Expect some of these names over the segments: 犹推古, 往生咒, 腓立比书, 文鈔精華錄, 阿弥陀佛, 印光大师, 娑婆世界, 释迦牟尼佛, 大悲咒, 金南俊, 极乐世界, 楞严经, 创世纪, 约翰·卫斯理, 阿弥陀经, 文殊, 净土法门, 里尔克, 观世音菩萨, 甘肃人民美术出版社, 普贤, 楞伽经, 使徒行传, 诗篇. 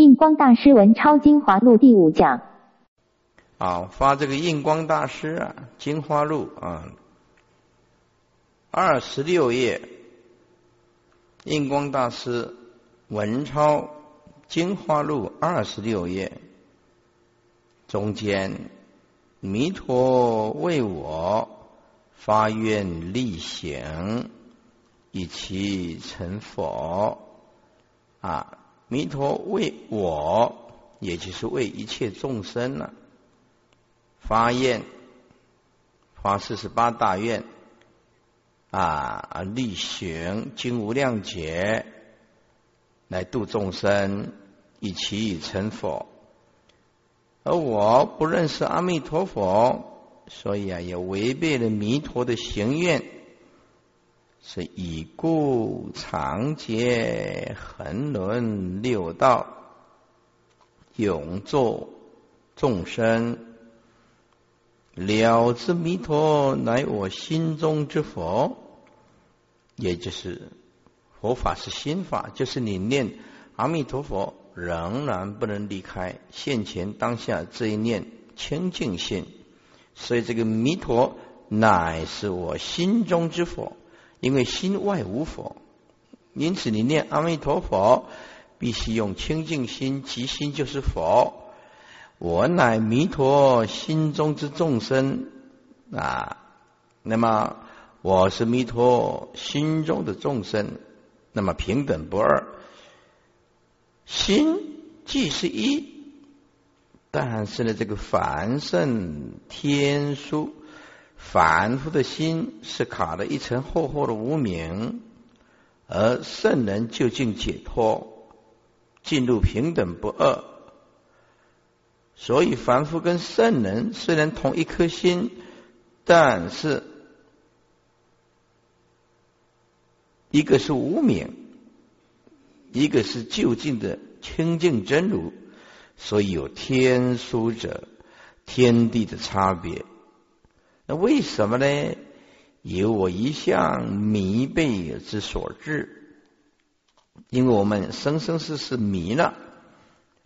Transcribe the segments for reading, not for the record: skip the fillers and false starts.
印光大师文钞精华录第5讲。啊，发这个印光大师啊，精华录啊，26页，印光大师文钞精华录26页，中间弥陀为我发愿力行，以其成佛啊。弥陀为我，也就是为一切众生了、啊。发愿，发48大愿啊，力行经无量劫，来度众生，以其成佛。而我不认识阿弥陀佛，所以啊，也违背了弥陀的行愿，是以故常结横轮六道，永作众生，了知弥陀乃我心中之佛，也就是佛法是心法，就是你念阿弥陀佛仍然不能离开现前当下这一念清净心，所以这个弥陀乃是我心中之佛，因为心外无佛，因此你念阿弥陀佛必须用清净心，其心就是佛。我乃弥陀心中之众生啊，那么我是弥陀心中的众生，那么平等不二。心既是一，但是呢，这个凡圣天书凡夫的心是卡了一层厚厚的无明，而圣人究竟解脱，进入平等不二。所以凡夫跟圣人虽然同一颗心，但是一个是无明，一个是究竟的清净真如，所以有天书者天地的差别。那为什么呢？由我一向迷昧之所致，因为我们生生世世迷了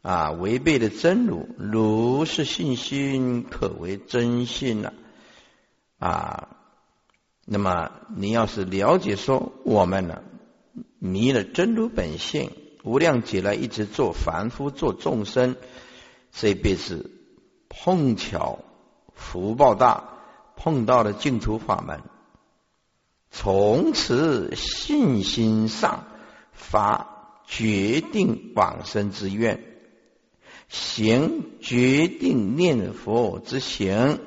啊，违背了真如，如是信心可为真信了啊。那么你要是了解说我们呢迷了真如本性，无量劫来一直做凡夫做众生，这辈子碰巧福报大，碰到了净土法门，从此信心上发决定往生之愿，行决定念佛之行。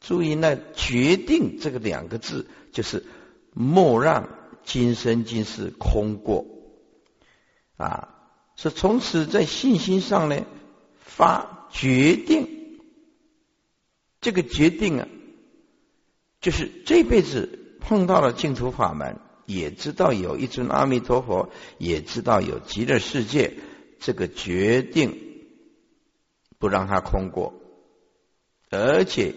注意那决定这个两个字，就是莫让今生今世空过啊！是从此在信心上呢发决定。这个决定啊，就是这辈子碰到了净土法门，也知道有一尊阿弥陀佛，也知道有极乐世界，这个决定不让它空过，而且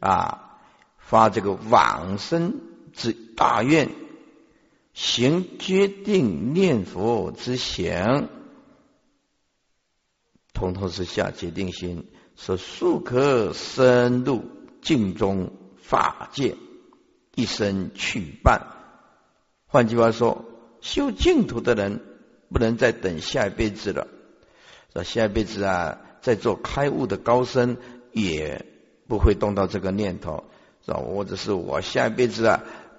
啊发这个往生之大愿，行决定念佛之行，统统是下决定心，说速可深入净宗法界，一生去办。换句话说，修净土的人不能再等下一辈子了，下一辈子啊再做开悟的高僧也不会动到这个念头，或者是我下一辈子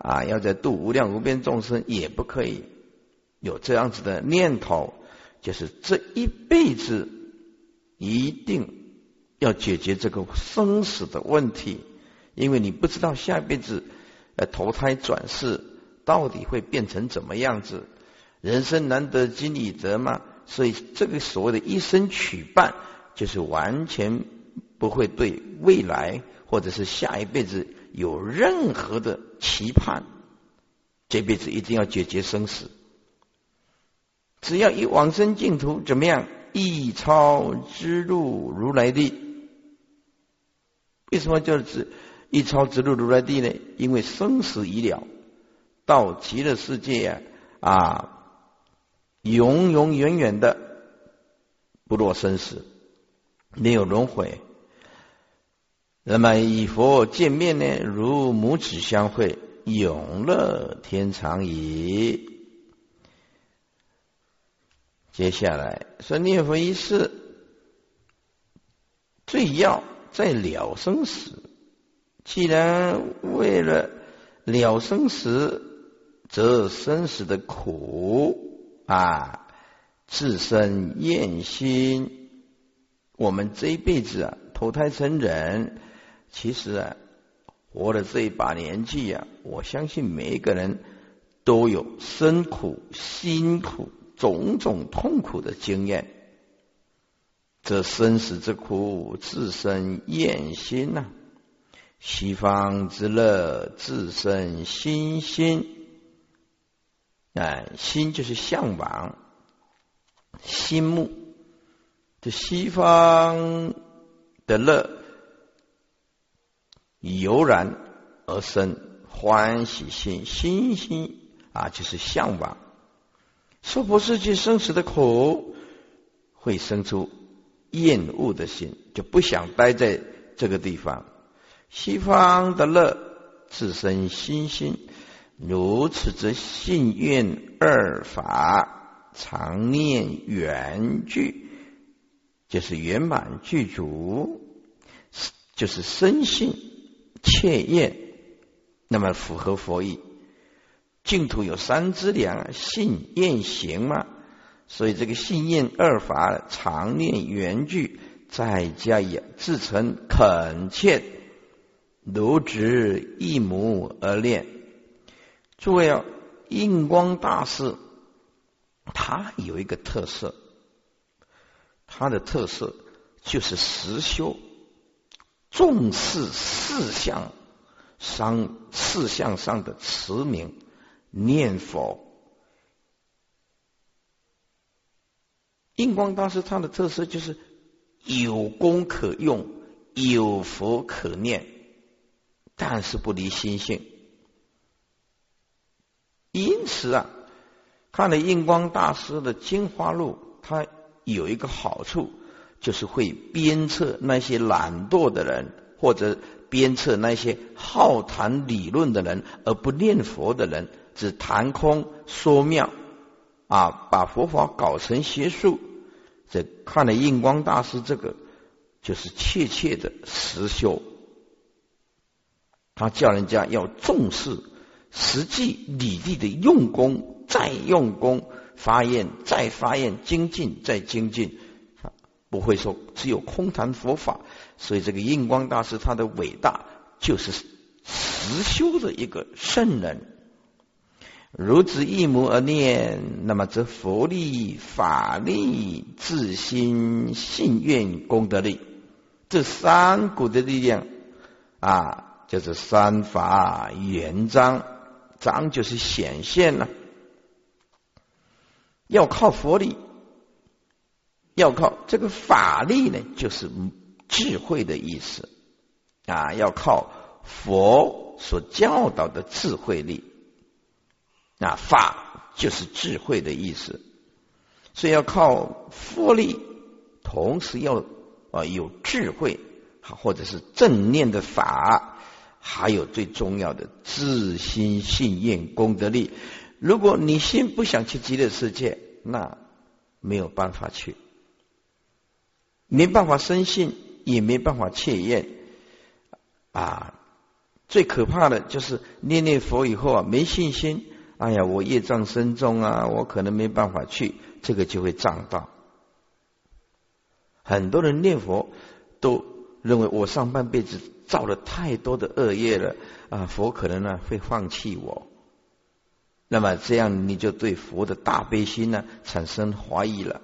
啊要再度无量无边众生，也不可以有这样子的念头，就是这一辈子一定要解决这个生死的问题，因为你不知道下辈子投胎转世到底会变成怎么样子，人生难得今已得嘛，所以这个所谓的一生取伴，就是完全不会对未来或者是下一辈子有任何的期盼，这辈子一定要解决生死。只要一往生净土，怎么样？一超之路如来地。为什么叫指一超之路如来地呢？因为生死已了，到极乐世界啊，永永远远的不落生死，没有轮回。那么与佛见面呢，如母子相会，永乐天长矣。接下来说念佛一事，最要在了生死。既然为了了生死，则生死的苦啊，自身厌心。我们这一辈子啊，投胎成人，其实啊，活了这一把年纪啊，我相信每一个人都有身苦、心苦、种种痛苦的经验。这生死之苦，自身厌心啊，西方之乐，自身心心。心就是向往，心目。这西方的乐由然而生欢喜心，心心啊就是向往。娑婆世界生死的苦，会生出厌恶的心，就不想待在这个地方。西方的乐，自身心心。如此则信愿二法，常念圆具，就是圆满具足，就是深信切愿，那么符合佛意。净土有三资粮，信愿行嘛，所以这个信愿二法，常念圆具，再加以至诚恳切，如执一母而念。诸位啊，印光大师他有一个特色，他的特色就是实修，重视事项上的持名念佛。印光大师他的特色就是有功可用，有佛可念，但是不离心性。因此啊，看了印光大师的《金花录》，他有一个好处，就是会鞭策那些懒惰的人，或者鞭策那些好谈理论的人而不念佛的人，只谈空说妙啊，把佛法搞成邪术。这看了印光大师这个，就是切切的实修。他叫人家要重视实际理地的用功，再用功，发愿再发愿，精进再精进，不会说只有空谈佛法。所以这个印光大师他的伟大，就是实修的一个圣人。如执一母而念，那么则佛力、法力、自心、信愿、功德力，这三股的力量啊，就是三法圆彰，彰就是显现了。要靠佛力，要靠这个法力呢，就是智慧的意思啊，要靠佛所教导的智慧力啊，法就是智慧的意思。所以要靠佛力，同时要有智慧，或者是正念的法。还有最重要的自心信愿功德力。如果你心不想去极乐世界，那没有办法去，没办法深信，也没办法切愿啊。最可怕的就是念念佛以后啊，没信心，哎呀，我业障深重啊，我可能没办法去，这个就会障道。很多人念佛都认为我上半辈子造了太多的恶业了啊，佛可能呢会放弃我。那么这样你就对佛的大悲心呢产生怀疑了。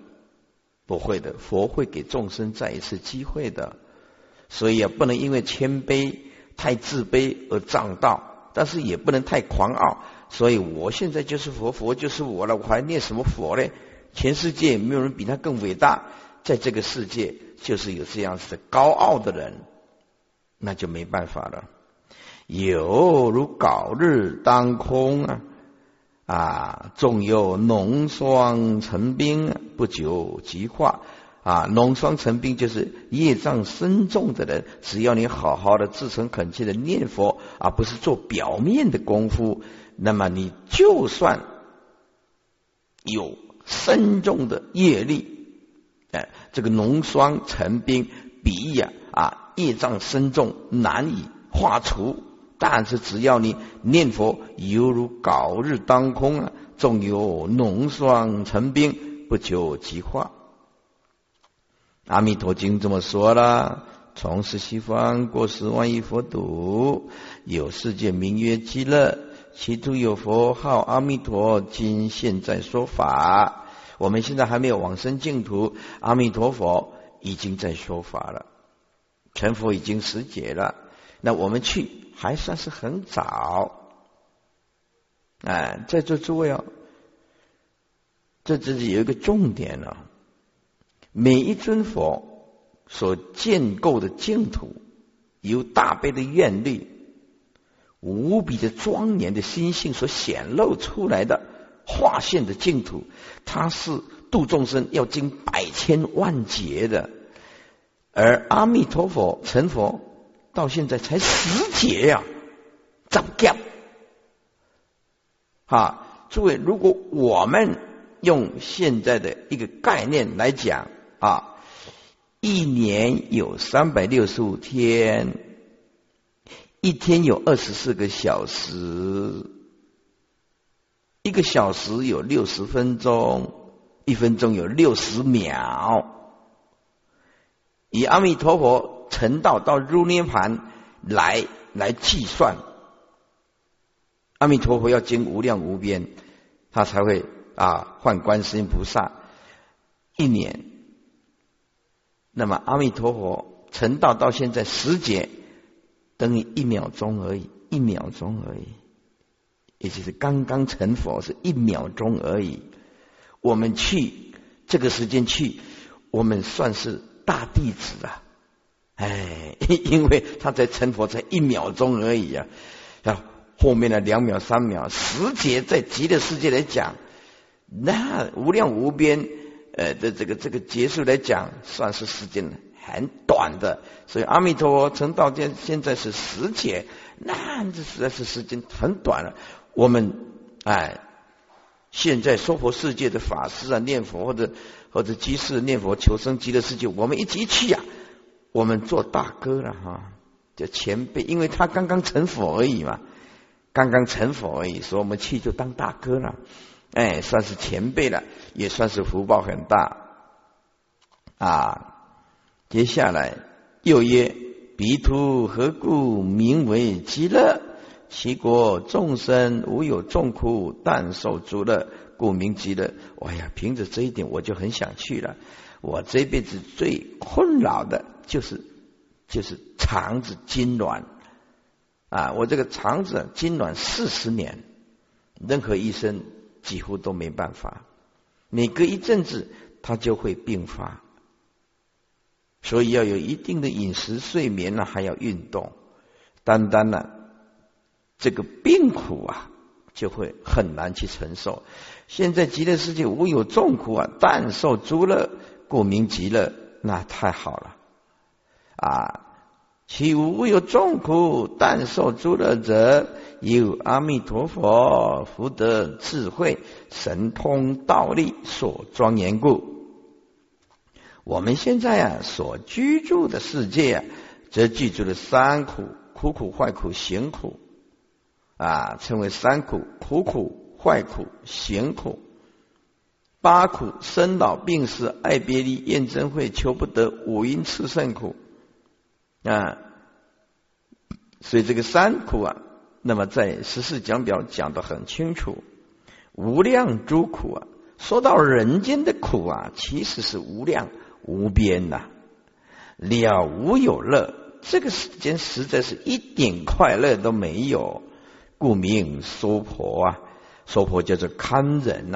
不会的，佛会给众生再一次机会的。所以啊，不能因为谦卑太自卑而障道，但是也不能太狂傲。所以我现在就是佛，佛就是我了，我还念什么佛呢？全世界也没有人比他更伟大。在这个世界就是有这样子的高傲的人，那就没办法了。有如槁日当空啊，纵有浓霜成冰，不久即化。啊，脓疮成病就是业障深重的人，只要你好好的至诚恳切的念佛，而不是做表面的功夫，那么你就算有深重的业力，这个脓疮成病比业障深重难以化除，但是只要你念佛，犹如槁日当空啊，纵有脓疮成病，不久即化。阿弥陀经这么说了，从是西方过10万亿佛土，有世界名曰极乐，其中有佛号阿弥陀，今现在说法。我们现在还没有往生净土，阿弥陀佛已经在说法了，成佛已经十解了，那我们去还算是很早。在座诸位这只是有一个重点了。每一尊佛所建构的净土，由大悲的愿力、无比的庄严的心性所显露出来的化现的净土，它是度众生要经100,000,000劫的。而阿弥陀佛成佛到现在才10劫10劫诸位，如果我们用现在的一个概念来讲一年有365天，一天有24个小时，1个小时有60分钟，1分钟有60秒。以阿弥陀佛成道到入涅盘来计算，阿弥陀佛要经无量无边，他才会换观世音菩萨1年。那么阿弥陀佛成道到现在10劫，等于1秒钟而已，也就是刚刚成佛是1秒钟而已。我们去这个时间去，我们算是大弟子因为他才成佛才1秒钟而已后面的2秒3秒10劫，在极乐世界来讲，那无量无边的这个结束来讲，算是时间很短的。所以阿弥陀佛成道现在是10劫，那这实在是时间很短了。我们现在娑婆世界的法师念佛或者居士念佛求生极乐世界，我们一去我们做大哥了就前辈，因为他刚刚成佛而已嘛，所以我们去就当大哥了，算是前辈了，也算是福报很大接下来又曰：彼土何故名为极乐？其国众生无有众苦，但受诸乐，故名极乐。凭着这一点我就很想去了。我这辈子最困扰的就是肠子痉挛我这个肠子痉挛40年，任何医生几乎都没办法，每隔一阵子它就会并发，所以要有一定的饮食睡眠还要运动。单单这个病苦就会很难去承受。现在极乐世界无有众苦但受诸乐，故名极乐。那太好了其无有众苦但受诸乐者，由阿弥陀佛福德智慧神通道力所庄严故。我们现在所居住的世界则居住了三苦：苦苦、坏苦、行苦称为三苦，苦苦、坏苦、行苦。八苦：生老病死、爱别离、怨憎会、求不得、五阴炽盛苦所以这个三苦那么在14讲表讲得很清楚。无量诸苦说到人间的苦其实是无量无边了无有乐，这个世间实在是一点快乐都没有，故名娑婆娑婆叫做堪忍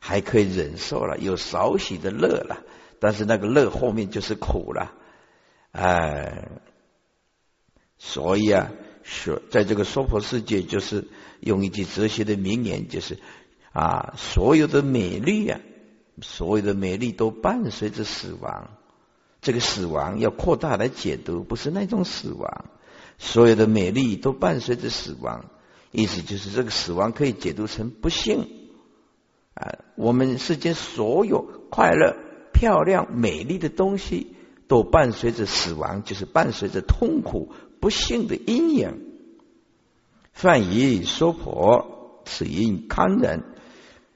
还可以忍受了，有少许的乐了，但是那个乐后面就是苦了所以在这个娑婆世界，就是用一句哲学的名言，就是所有的美丽所有的美丽都伴随着死亡。这个死亡要扩大来解读，不是那种死亡，所有的美丽都伴随着死亡，意思就是这个死亡可以解读成不幸啊，我们世间所有快乐、漂亮、美丽的东西都伴随着死亡，就是伴随着痛苦、不幸的阴影。梵以娑婆，此因堪忍，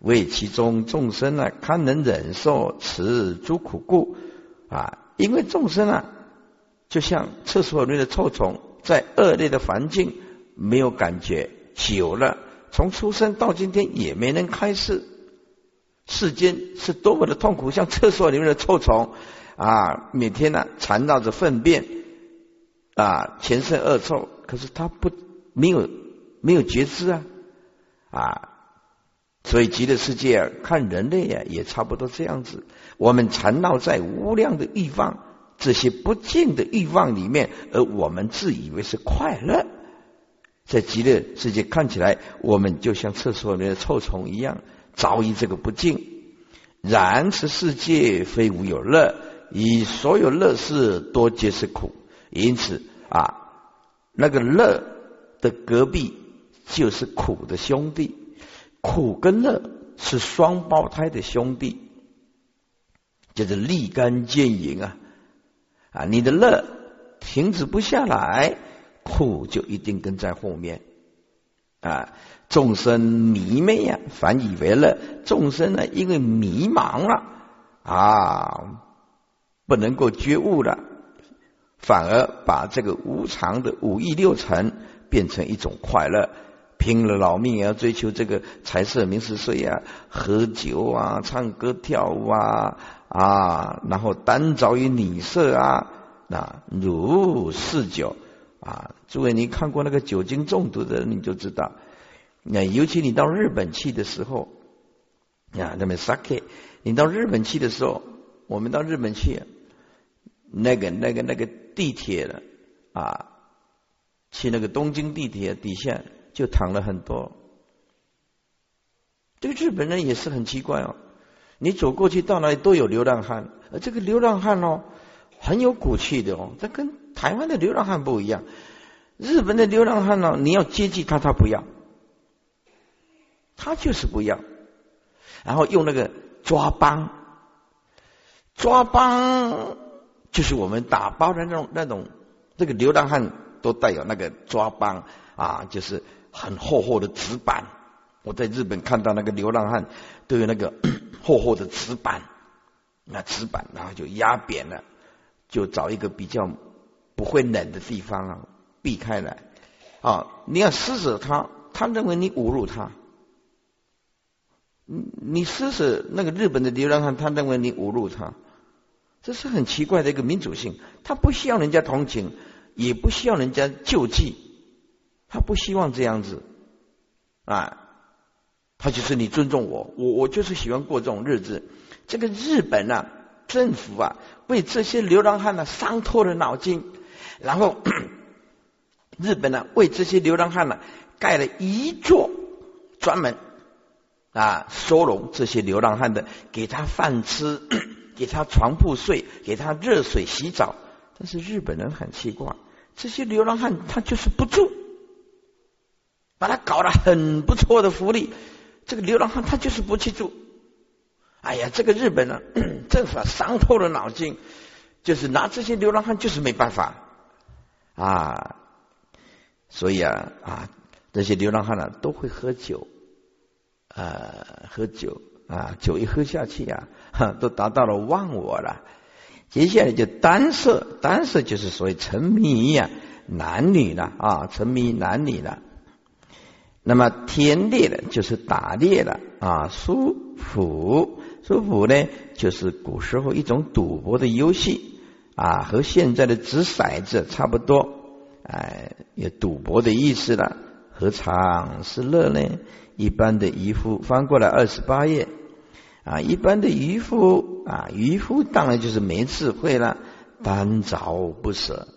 为其中众生啊，堪能忍受此诸苦故啊。因为众生啊，就像厕所里的臭虫，在恶劣的环境没有感觉，久了，从出生到今天也没能开示世间是多么的痛苦，像厕所里面的臭虫啊，每天呢缠绕着粪便啊，全身恶臭，可是他没有觉知啊。所以极乐世界啊，看人类啊，也差不多这样子。我们缠绕在无量的欲望，这些不尽的欲望里面，而我们自以为是快乐。在极乐世界看起来，我们就像厕所里的臭虫一样，遭遇这个不尽。然此世界非无有乐，以所有乐事多皆是苦。因此啊，那个乐的隔壁就是苦的兄弟。苦跟乐是双胞胎的兄弟，就是立竿见影啊！你的乐停止不下来，苦就一定跟在后面啊！众生迷昧啊，反以为乐。众生呢，因为迷茫了啊，不能够觉悟了，反而把这个无常的五欲六尘变成一种快乐。拼了老命也要追求这个财色名食睡啊，喝酒啊，唱歌跳舞啊，然后单着于女色啊，如嗜酒啊。诸位，你看过那个酒精中毒的人你就知道，那尤其你到日本去的时候啊，那么 sake， 你到日本去的时候，我们到日本去，那个地铁了啊，去那个东京地铁底下。就躺了很多。这个日本人也是很奇怪哦，你走过去到哪里都有流浪汉，而这个流浪汉哦，很有骨气的哦，他跟台湾的流浪汉不一样。日本的流浪汉哦，你要接近他，他不要，他就是不要，然后用那个抓帮，就是我们打包的那种，这个流浪汉都带有那个抓帮啊，就是。很厚厚的纸板，我在日本看到那个流浪汉都有那个厚厚的纸板，那纸板然后就压扁了，就找一个比较不会冷的地方啊，避开来啊。你要施舍他，他认为你侮辱他；你施舍那个日本的流浪汉，他认为你侮辱他。这是很奇怪的一个民主性，他不需要人家同情，也不需要人家救济。他不希望这样子啊，他就是你尊重我就是喜欢过这种日子。这个日本啊，政府啊，为这些流浪汉啊伤透了脑筋，然后日本啊为这些流浪汉啊盖了一座专门啊收容这些流浪汉的，给他饭吃，给他床铺睡，给他热水洗澡。但是日本人很奇怪，这些流浪汉他就是不住。把他搞得很不错的福利，这个流浪汉他就是不去住。哎呀，这个日本呢，政府伤透了脑筋，就是拿这些流浪汉就是没办法啊。所以啊，这些流浪汉呢都会喝酒，喝酒啊，酒一喝下去啊，都达到了忘我了。接下来就单色就是所谓沉迷呀，男女了啊，沉迷男女了。那么天猎的就是打猎了啊，舒服呢就是古时候一种赌博的游戏啊，和现在的掷骰子差不多，哎，有赌博的意思了，何尝是乐呢？一般的渔夫，翻过来28页啊，一般的渔夫当然就是没智慧了，单着不舍。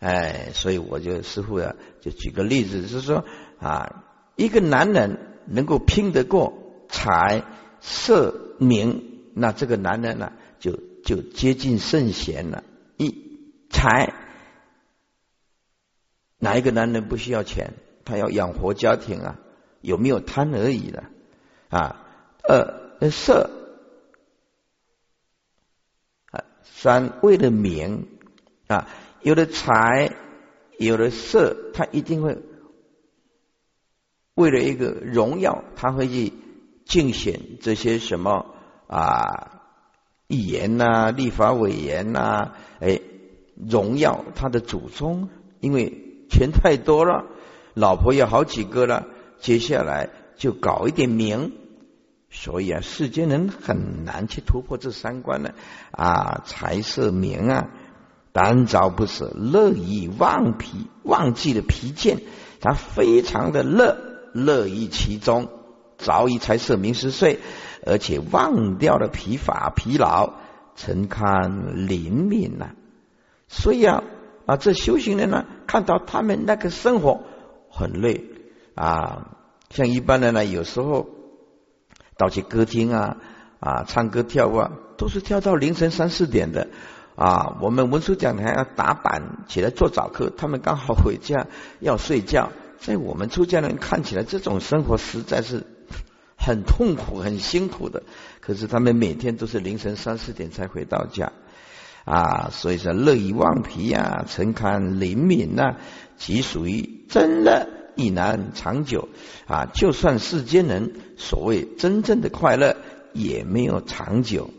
哎，所以我就师父啊，就举个例子，就是说啊，一个男人能够拼得过财色名那这个男人呢，就接近圣贤了。一财，哪一个男人不需要钱？他要养活家庭啊，有没有贪而已了啊。二色啊，三为了名啊，有了财，有了色，他一定会为了一个荣耀，他会去竞选这些什么啊，议员呐、立法委员呐、荣耀他的祖宗，因为钱太多了，老婆有好几个了，接下来就搞一点名，所以啊，世间人很难去突破这三关呢啊，财色名啊，胆早不舍，乐以忘疲，忘记了疲倦。他非常的乐于其中，早已财色名食睡，而且忘掉了疲乏疲劳，诚堪怜悯呐。所以啊，这修行人呢，看到他们那个生活很累啊，像一般人呢，有时候到去歌厅啊，唱歌跳舞啊，都是跳到凌晨3、4点的。啊，我们文殊讲台要打板起来做早课，他们刚好回家要睡觉。在我们出家人看起来，这种生活实在是很痛苦、很辛苦的。可是他们每天都是凌晨3、4点才回到家啊，所以说乐以忘疲啊，诚堪怜悯啊，即属于真乐，亦难长久啊。就算世间人所谓真正的快乐，也没有长久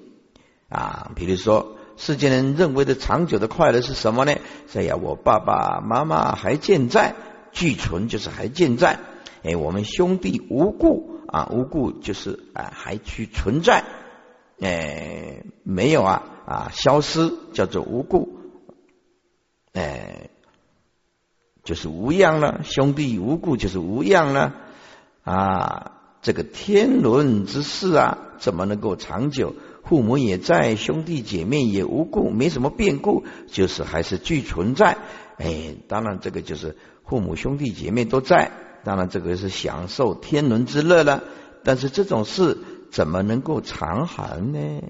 啊。比如说，世间人认为的长久的快乐是什么呢？哎呀，我爸爸妈妈还健在，具存就是还健在。哎，我们兄弟无故啊，无故就是啊，还去存在。哎，没有消失叫做无故。哎，就是无恙了，兄弟无故就是无恙了啊。这个天伦之事啊，怎么能够长久？父母也在，兄弟姐妹也无故，没什么变故，就是还是具存在。哎，当然这个就是父母兄弟姐妹都在，当然这个是享受天伦之乐了。但是这种事怎么能够长恒呢？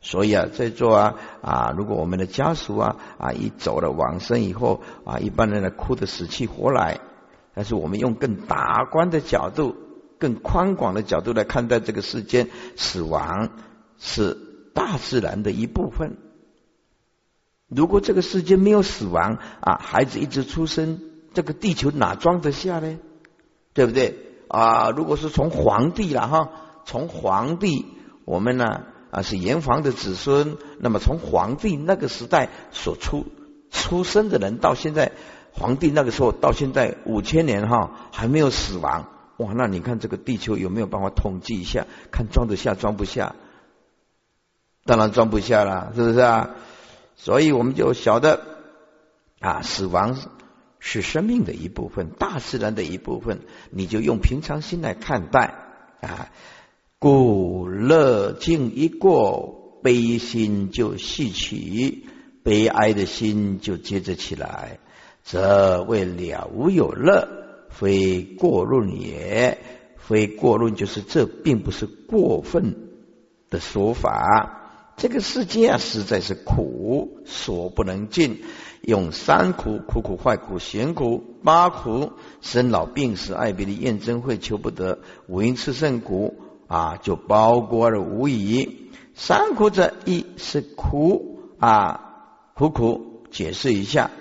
所以啊，在座如果我们的家属一走了往生以后一般人哭得死去活来，但是我们用更达观的角度，更宽广的角度来看待这个世间，死亡是大自然的一部分。如果这个世间没有死亡孩子一直出生，这个地球哪装得下呢？对不对啊？如果是从皇帝从皇帝，我们是炎黄的子孙，那么从皇帝那个时代所出生的人，到现在皇帝那个时候到现在5000年还没有死亡。哇，那你看这个地球有没有办法统计一下，看装得下装不下？当然装不下了，是不是啊？所以我们就晓得死亡是生命的一部分，大自然的一部分，你就用平常心来看待故乐境一过，悲心就系起，悲哀的心就接着起来，则为了无有乐，非过论也。非过论就是这并不是过分的说法。这个世界实在是苦，所不能尽，用3苦，苦苦坏苦咸苦，8苦，生老病死爱别离怨憎会求不得，5蕴炽盛苦就包括了无疑。3苦者，一是苦苦解释一下，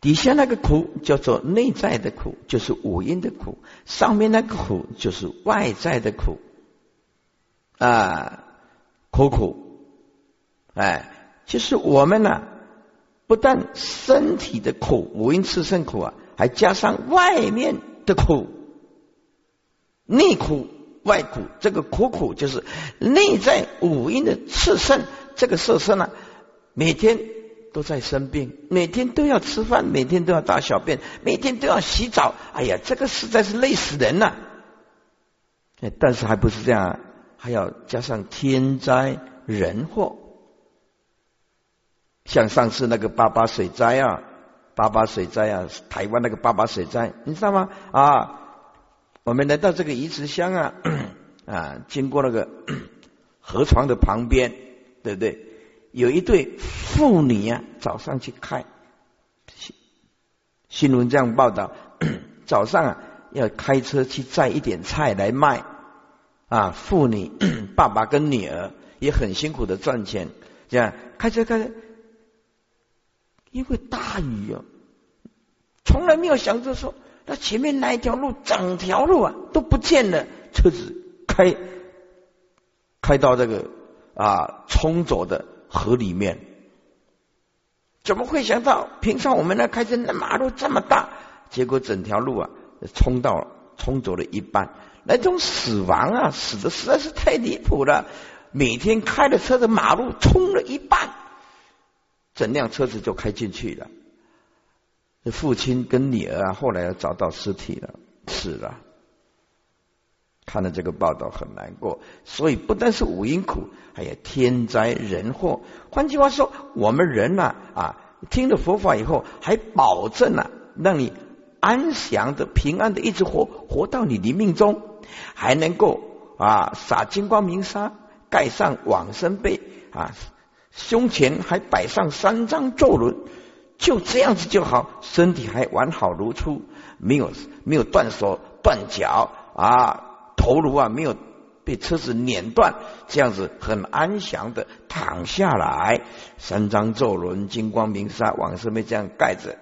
底下那个苦叫做内在的苦，就是5蕴的苦；上面那个苦就是外在的苦就是我们不但身体的苦，5蕴炽盛苦还加上外面的苦，内苦外苦。这个苦苦就是内在5蕴的炽盛，这个色身每天都在生病，每天都要吃饭，每天都要大小便，每天都要洗澡。哎呀，这个实在是累死人了但是还不是这样还要加上天灾人祸，像上次那个八八水灾，台湾那个八八水灾，你知道吗？我们来到这个鱼池乡啊，经过那个河床的旁边，对不对？有一对妇女啊，早上去开新闻这样报道，早上啊要开车去载一点菜来卖啊，妇女爸爸跟女儿也很辛苦的赚钱，这样开车，因为大雨啊，从来没有想着说那前面那一条路整条路啊都不见了，车子开到这个啊冲走的河里面，怎么会想到平常我们那开车那马路这么大，结果整条路啊冲走了一半，那种死亡啊死的实在是太离谱了，每天开的车的马路冲了一半，整辆车子就开进去了，父亲跟女儿啊后来找到尸体了，死了。看了这个报道很难过，所以不但是五阴苦，还有天灾人祸。换句话说，我们人啊听了佛法以后，还保证让你安详的平安的一直活到你临命终，还能够洒金光明沙，盖上往生被啊，胸前还摆上3张坐轮，就这样子就好，身体还完好如初，没有断手断脚啊。头颅啊没有被车子碾断，这样子很安详的躺下来，3张咒轮、金光明沙、往生被这样盖着，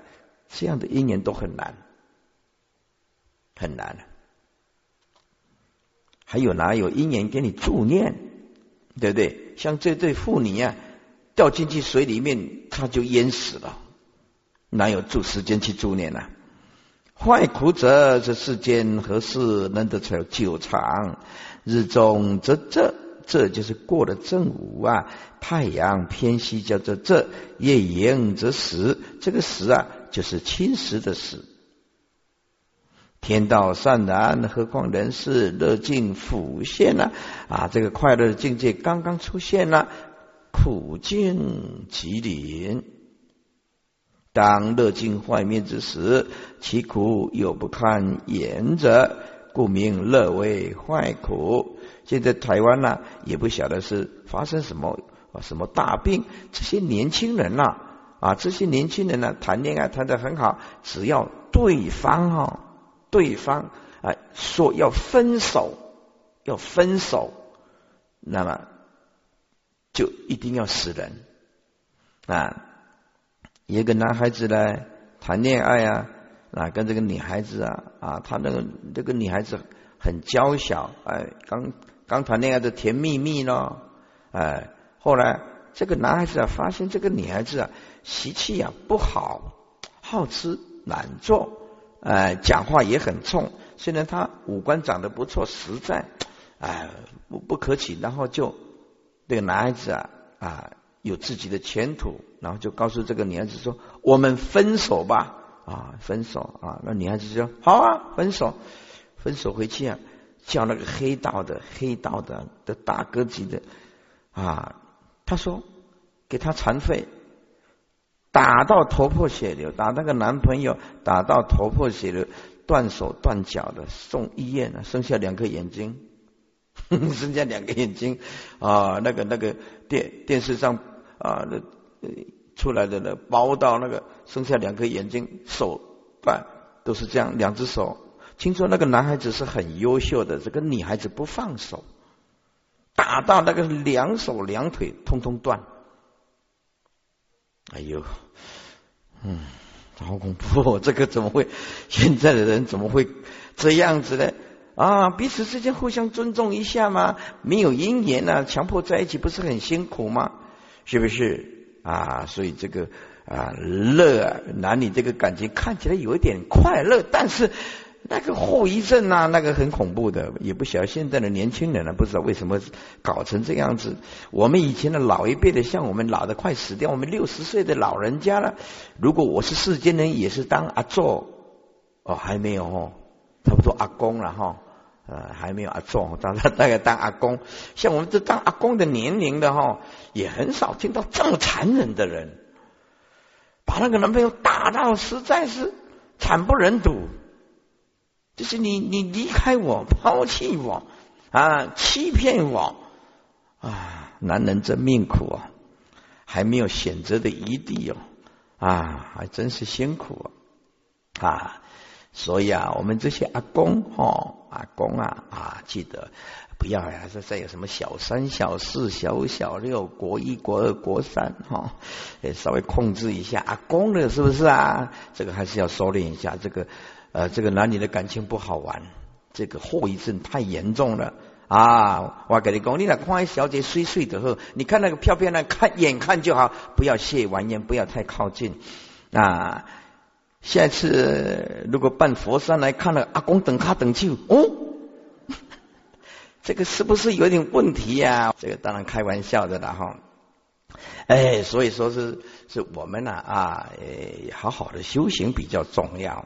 这样的因缘都很难。还有哪有因缘给你助念，对不对？像这对妇女啊掉进去水里面，她就淹死了，哪有时间去助念啊？坏苦者，这世间何事能得久长？日中则仄，仄就是过了正午啊，太阳偏西叫做仄。夜盈则时，这个时啊就是侵蚀的时。天道善然，何况人世？乐境浮现这个快乐的境界刚刚出现了，苦境即临。当乐境坏灭之时，其苦有不堪言者，故名乐为坏苦。现在台湾也不晓得是发生什么大病，这些年轻人谈恋爱谈得很好，只要对方说要分手，那么就一定要死人啊。一个男孩子来谈恋爱跟这个女孩子他这个女孩子很娇小，刚谈恋爱的甜蜜蜜咯，后来这个男孩子发现这个女孩子习气不好，好吃懒做，讲话也很冲，虽然他五官长得不错，实在不可取，然后就这个男孩子有自己的前途，然后就告诉这个女孩子说：“我们分手吧！”分手那女孩子说：“好啊，分手。”分手回去叫那个黑道的大哥级的他说给他残废，打到头破血流，打那个男朋友打到头破血流，断手断脚的送医院剩下2颗眼睛。剩下2个眼睛那个电视上出来的包到那个剩下2颗眼睛，手腕都是这样，2只手。听说那个男孩子是很优秀的，这个女孩子不放手，打到那个2手2腿通断。哎呦，好恐怖这个怎么会？现在的人怎么会这样子呢？彼此之间互相尊重一下嘛，没有因缘强迫在一起不是很辛苦吗？是不是所以这个乐男女这个感情看起来有一点快乐，但是那个后遗症那个很恐怖的，也不晓得现在的年轻人不知道为什么搞成这样子。我们以前的老一辈的，像我们老的快死掉，我们60岁的老人家了，如果我是世间人，也是当阿祖还没有差不多阿公了还没有阿祖，大概当阿公。像我们这当阿公的年龄的也很少听到这么残忍的人，把那个男朋友打到实在是惨不忍睹，就是你离开我，抛弃我，啊，欺骗我啊！男人真命苦啊，还没有选择的余地哦，啊，还真是辛苦啊！啊，所以啊，我们这些阿公哦，阿公啊啊，记得不要呀！这再有什么小三、小四、小六、国一、国二、国三哈，稍微控制一下阿公了，是不是啊？这个还是要收敛一下。这个男女的感情不好玩，这个后遗症太严重了啊！我跟你讲，你那看小姐水水的呵，你看那个漂漂亮，看眼看就好，不要亵玩焉，不要太靠近啊！下次如果办佛山来看了阿公等他等去哦。这个是不是有点问题呀？这个当然开玩笑的啦哈。哎，所以说是我们呢啊，好好的修行比较重要。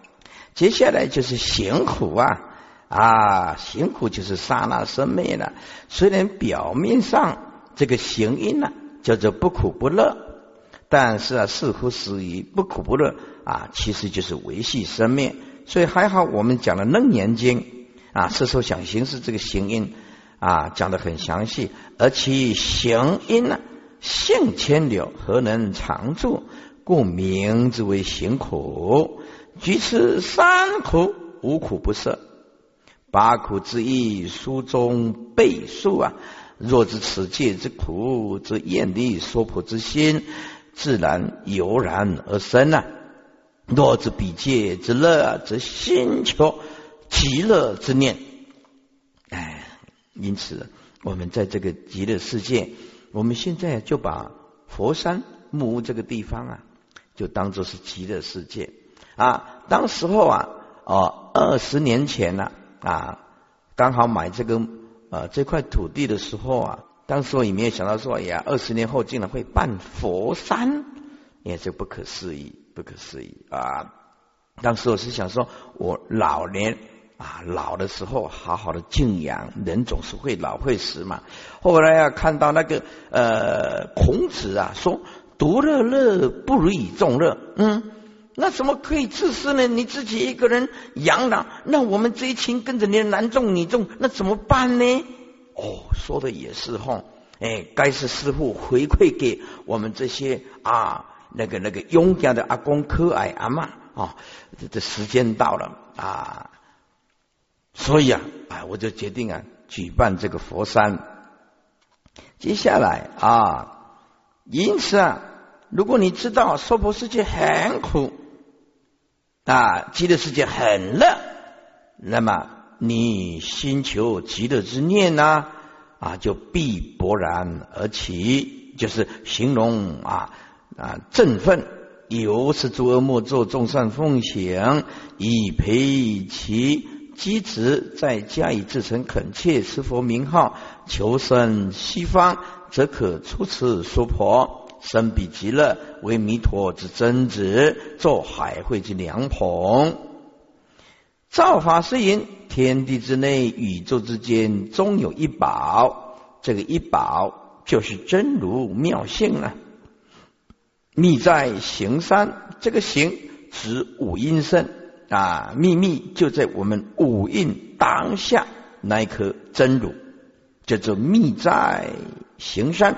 接下来就是行苦啊，行苦就是刹那生灭了。虽然表面上这个行因呢叫做不苦不乐，但是啊似乎死于不苦不乐啊，其实就是维系生灭。所以还好我们讲了《楞严经》啊，色受想行识这个行因啊，讲得很详细。而其行因呢，性迁流，何能常住？故名之为行苦。居此三苦，无苦不摄。八苦之一，书中备述啊。若知此界之苦，则厌离娑婆之心，自然油然而生啊。若知彼界之乐，则心求极乐之念。哎，因此我们在这个极乐世界，我们现在就把佛山木屋这个地方啊，就当作是极乐世界啊。当时候啊，20年前呢啊，刚好买这个这块土地的时候啊，当时我也没有想到说呀，20年后竟然会办佛山，也是不可思议，不可思议啊！当时我是想说，我老年。啊，老的时候好好的静养，人总是会老会死嘛。后来啊，看到那个孔子啊说独乐乐不如以众乐，那怎么可以自私呢？你自己一个人养老，那我们这一群跟着你的男众女众，那怎么办呢？哦，说的也是吼，哎，该是师父回馈给我们这些啊那个勇敢的阿公、可爱阿嬷啊，这时间到了啊。所以啊，我就决定啊，举办这个佛山。接下来啊，因此啊，如果你知道娑婆世界很苦啊，极乐世界很乐，那么你心求极乐之念呢，啊，就必勃然而起，就是形容啊振奋。由是诸恶莫作，众善奉行，以培其积子，再加以至诚恳切持佛名号，求生西方，则可出此娑婆，生彼极乐，为弥陀之真子，作海会之良朋。造法是云：天地之内，宇宙之间，终有一宝。这个一宝就是真如妙性了。密在行三，这个行指五阴身。啊，秘密就在我们五蕴当下那一颗真如，叫做密在行山。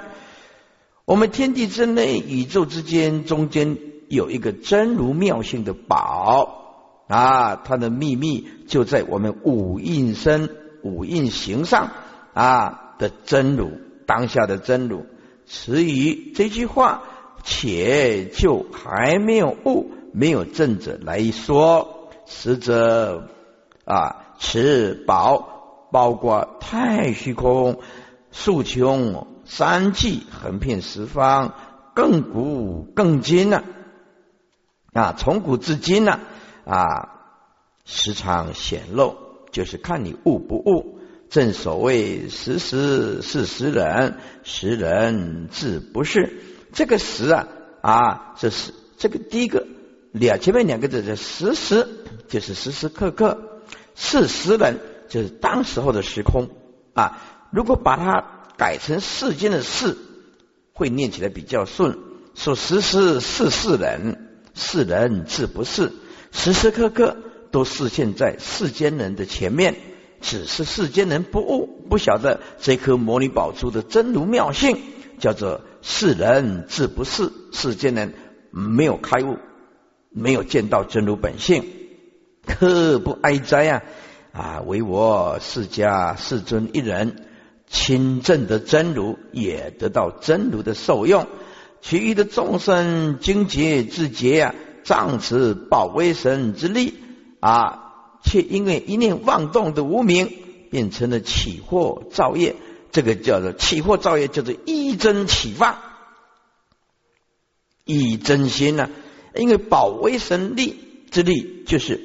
我们天地之内，宇宙之间，中间有一个真如妙性的宝啊，它的秘密就在我们五蕴身、五蕴行上啊的真如，当下的真如。此于这句话，且就还没有悟，没有正者来说。实则啊，此宝包括太虚空，数穷三际，横遍十方，亘古亘今呢啊，从古至今呢啊，时常显露，就是看你悟不悟。正所谓时时是时人，时人自不是。这个时啊，这是这个第一个。前面两个字是时时，就是时时刻刻；是时人，就是当时候的时空啊。如果把它改成世间的世，会念起来比较顺。说时时是世人，世人自不是，时时刻刻都视现在世间人的前面。只是世间人不晓得这颗摩尼宝珠的真如妙性，叫做世人自不是，世间人没有开悟，没有见到真如本性，可不哀哉啊！啊，唯我释迦世尊一人亲证的真如，也得到真如的受用，其余的众生精竭自竭啊，仗持宝威神之力啊，却因为一念妄动的无明，变成了起惑造业。这个叫做起惑造业，叫做依真起妄，依真心啊，因为宝威神力之力就是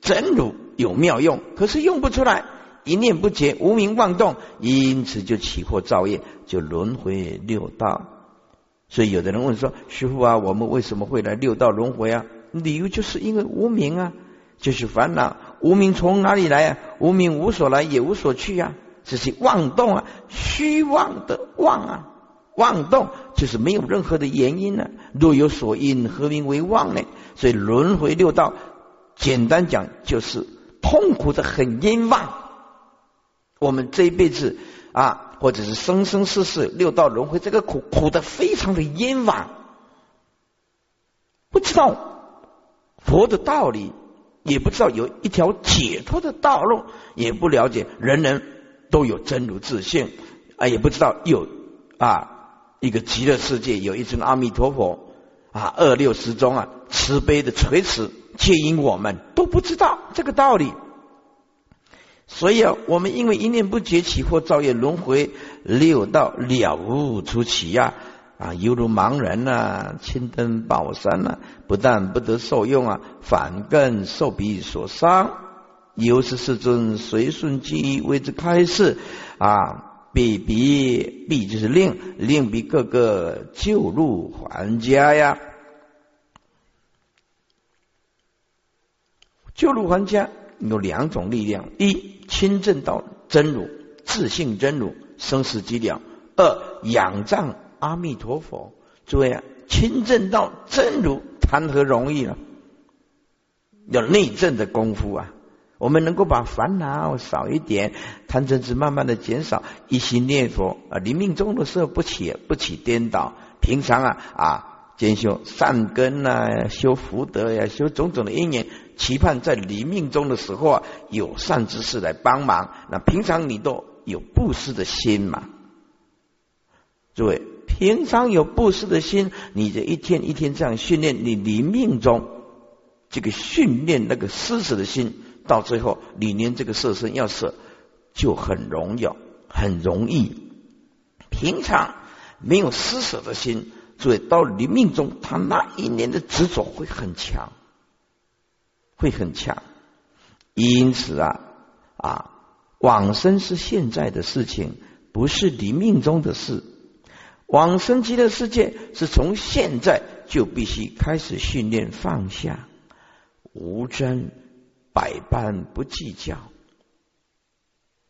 真如有妙用，可是用不出来，一念不解，无明妄动，因此就起惑造业，就轮回六道。所以有的人问说，师父啊，我们为什么会来六道轮回啊？理由就是因为无明啊，就是烦恼。无明从哪里来啊？无明无所来也无所去啊，这是妄动啊，虚妄的妄啊，妄动就是没有任何的原因啊，若有所因，何名为妄呢？所以轮回六道，简单讲就是痛苦的很冤枉。我们这一辈子啊，或者是生生世世六道轮回，这个苦苦的非常的冤枉，不知道佛的道理，也不知道有一条解脱的道路，也不了解人人都有真如自性啊，也不知道有一个极乐世界，有一尊阿弥陀佛啊，二六时中啊，慈悲的垂慈接引我们，都不知道这个道理。所以啊，我们因为一念不觉起惑造业，轮回六道了无出奇啊！啊，犹如盲人啊，亲登宝山啊，不但不得受用啊，反更受彼所伤。由是世尊随顺机为之开示啊，彼就是令彼各个救入还家呀，救入还家。有两种力量，一，亲证到真如自性真如，生死寂寥；二，仰仗阿弥陀佛。诸位啊，亲证到真如谈何容易呢？有内证的功夫啊，我们能够把烦恼少一点，贪嗔痴慢慢的减少，一心念佛啊，临命终的时候不起颠倒。平常兼修善根啊，修福德呀，修种种的因缘，期盼在临命终的时候啊，有善知识来帮忙。那平常你都有布施的心嘛，诸位，平常有布施的心，你这一天一天这样训练，你临命终这个训练那个施舍的心，到最后你连这个舍身要舍就很容易。平常没有施舍的心，所以到临命中，他那一年的执着会很强。因此啊，往生是现在的事情，不是临命中的事。往生极乐世界是从现在就必须开始训练放下无争，百般不计较，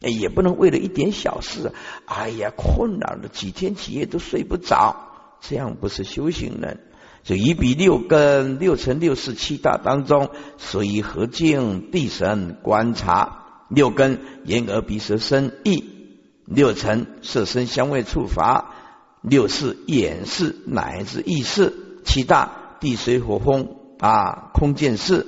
也不能为了一点小事，哎呀，困扰了几天几夜都睡不着，这样不是修行人。所以比六根六尘六识七大当中，随于和境地神观察，六根眼耳鼻舌身意，六尘色身香味触法，六识眼识乃至意识，七大地水火风空见识，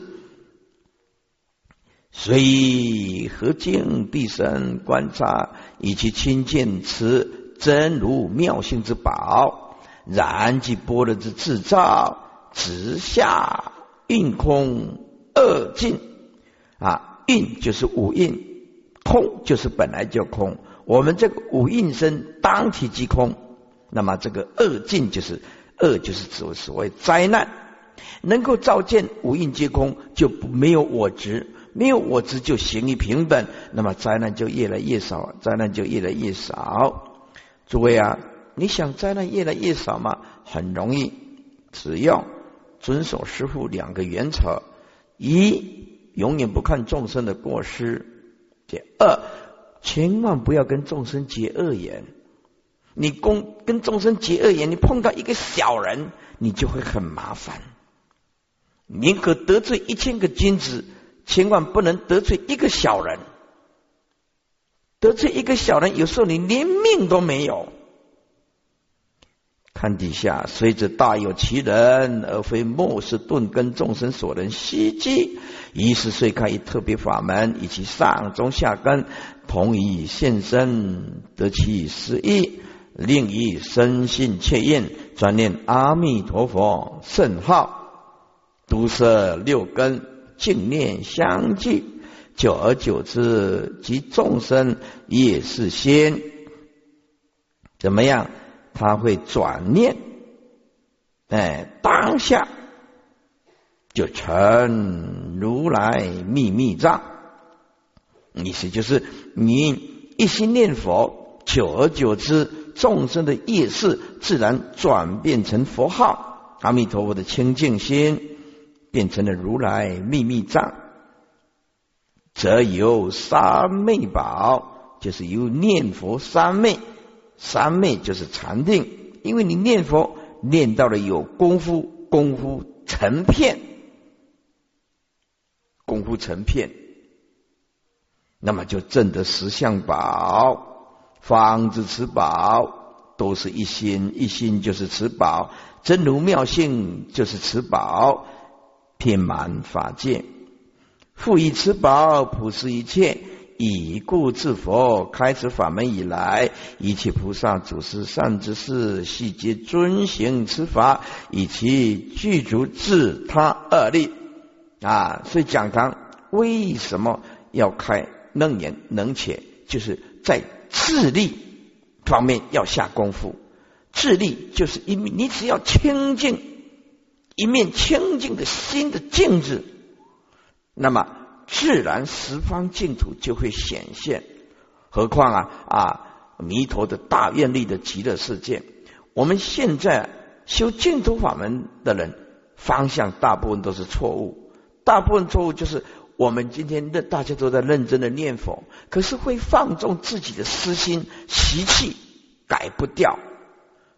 随于和境地神观察，以其亲见持真如妙性之宝，然即般若之自照，直下运空二境啊，运就是五蕴，空就是本来就空，我们这个五蕴身当体即空。那么这个二境就是指所谓灾难，能够照见五蕴皆空，就没有我执，没有我执就行于平等，那么灾难就越来越少，灾难就越来越少。诸位啊，你想灾难越来越少嘛？很容易，只要遵守师父两个原则：一，永远不看众生的过失；二，千万不要跟众生结恶缘。你跟众生结恶缘，你碰到一个小人，你就会很麻烦。宁可得罪1,000个君子，千万不能得罪一个小人。得罪一个小人，有时候你连命都没有。看底下，虽知大有其人，而非末世顿根众生所能悉记。于是遂开一特别法门，以其上中下根同以现身，得其实义，令以深信切印，专念阿弥陀佛圣号，独摄六根，净念相继，久而久之，即众生也是仙。怎么样？他会转念，当下就成如来秘密藏。意思就是你一心念佛，久而久之，众生的业识自然转变成佛号，阿弥陀佛的清净心变成了如来秘密藏，则由三昧宝，就是由念佛三昧。三昧就是禅定，因为你念佛念到了有功夫，功夫成片，功夫成片，那么就证得十相宝、方知持宝，都是一心，一心就是持宝，真如妙性就是持宝，遍满法界，复以持宝普施一切。以故自佛开此法门以来，一切菩萨祖师善知识悉皆遵行此法，以其具足自他二力。所以讲堂为什么要开楞严楞伽，就是在自力方面要下功夫。自力就是一面，你只要清净，一面清净的心的镜子，那么自然十方净土就会显现。何况弥陀的大愿力的极乐世界，我们现在修净土法门的人方向大部分都是错误，大部分错误就是我们今天大家都在认真的念佛，可是会放纵自己的私心习气，改不掉，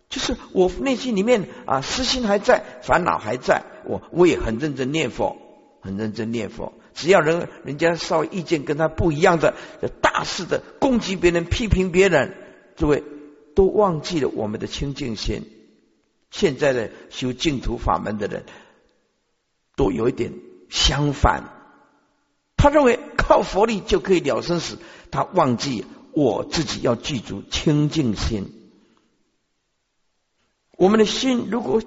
就是我内心里面私心还在，烦恼还在，我也很认真念佛，很认真念佛，只要人家稍微意见跟他不一样的，大肆的攻击别人，批评别人，诸位都忘记了我们的清净心。现在的修净土法门的人都有一点相反，他认为靠佛力就可以了生死，他忘记我自己要具足清净心。我们的心如果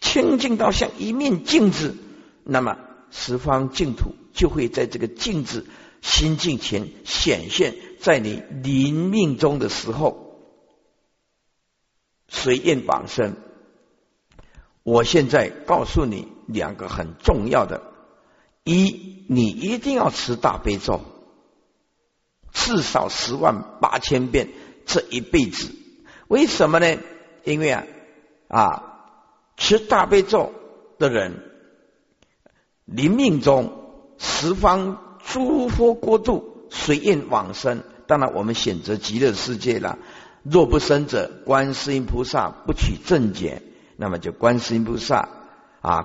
清净到像一面镜子，那么十方净土就会在这个镜子心境前显现，在你临命中的时候随愿往生。我现在告诉你两个很重要的：一，你一定要持大悲咒，至少108000遍，这一辈子。为什么呢？因为持大悲咒的人临命中十方诸佛国度随愿往生。当然我们选择极乐世界了。若不生者，观世音菩萨不取正解，那么就观世音菩萨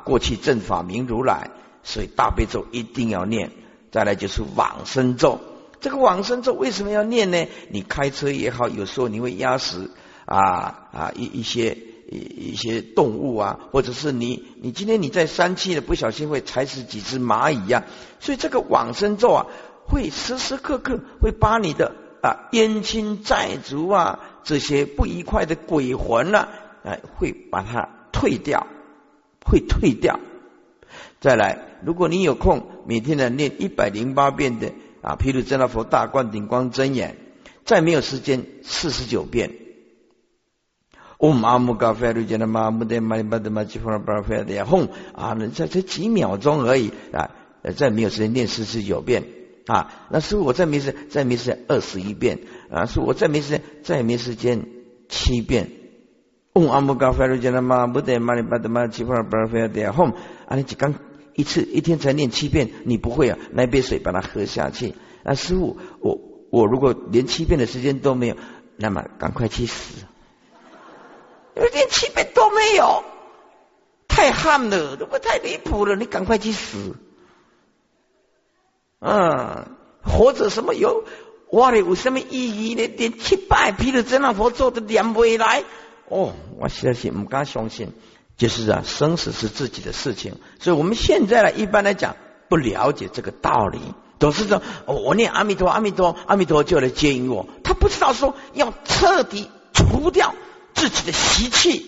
过去正法明如来。所以大悲咒一定要念。再来就是往生咒，这个往生咒为什么要念呢？你开车也好，有时候你会压死一些动物或者是你今天你在山区的不小心会踩死几只蚂蚁所以这个往生咒会时时刻刻会把你的冤亲债主这些不愉快的鬼魂会把它退掉，会退掉。再来，如果你有空，每天念108遍的譬如真道佛大灌顶光真言，再没有时间49遍。阿姆嘎菲鲁杰那玛木德玛巴德玛吉弗拉巴菲的哄才几秒钟而已再没有时间念49遍那师父我再没时间21遍师父我再没时间7遍。阿姆嘎菲鲁杰那玛木德玛巴德玛吉弗拉巴菲的哄你只刚一天才念7遍，你不会那杯水把它喝下去师父我如果连7遍的时间都没有，那么赶快去死，连7遍都没有，太悍了，太离谱了，你赶快去死活着什么有我的有什么意义呢？连700批的真藏佛咒都念不来哦，我实在是不敢相信。就是啊，生死是自己的事情，所以我们现在呢，一般来讲不了解这个道理，总是说、哦、我念阿弥陀阿弥陀阿弥陀就来接引我，他不知道说要彻底除掉自己的习气，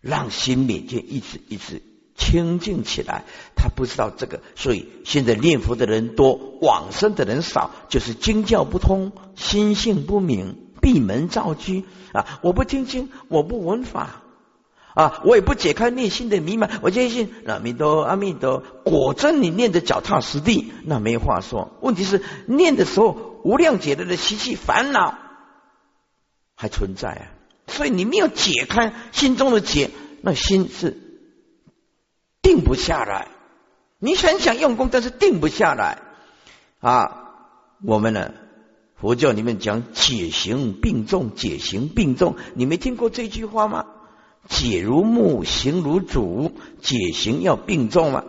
让心每天一直清净起来，他不知道这个，所以现在念佛的人多，往生的人少，就是经教不通，心性不明，闭门造车啊！我不听经，我不闻法啊，我也不解开内心的迷茫，我坚信阿弥陀阿弥陀，果真你念得脚踏实地，那没话说。问题是念的时候，无量劫的习气烦恼还存在啊，所以你没有解开心中的结，那心是定不下来。你很想用功，但是定不下来啊！我们呢？佛教里面讲解行并重，解行并重，你没听过这句话吗？解如木，行如主，解行要并重嘛。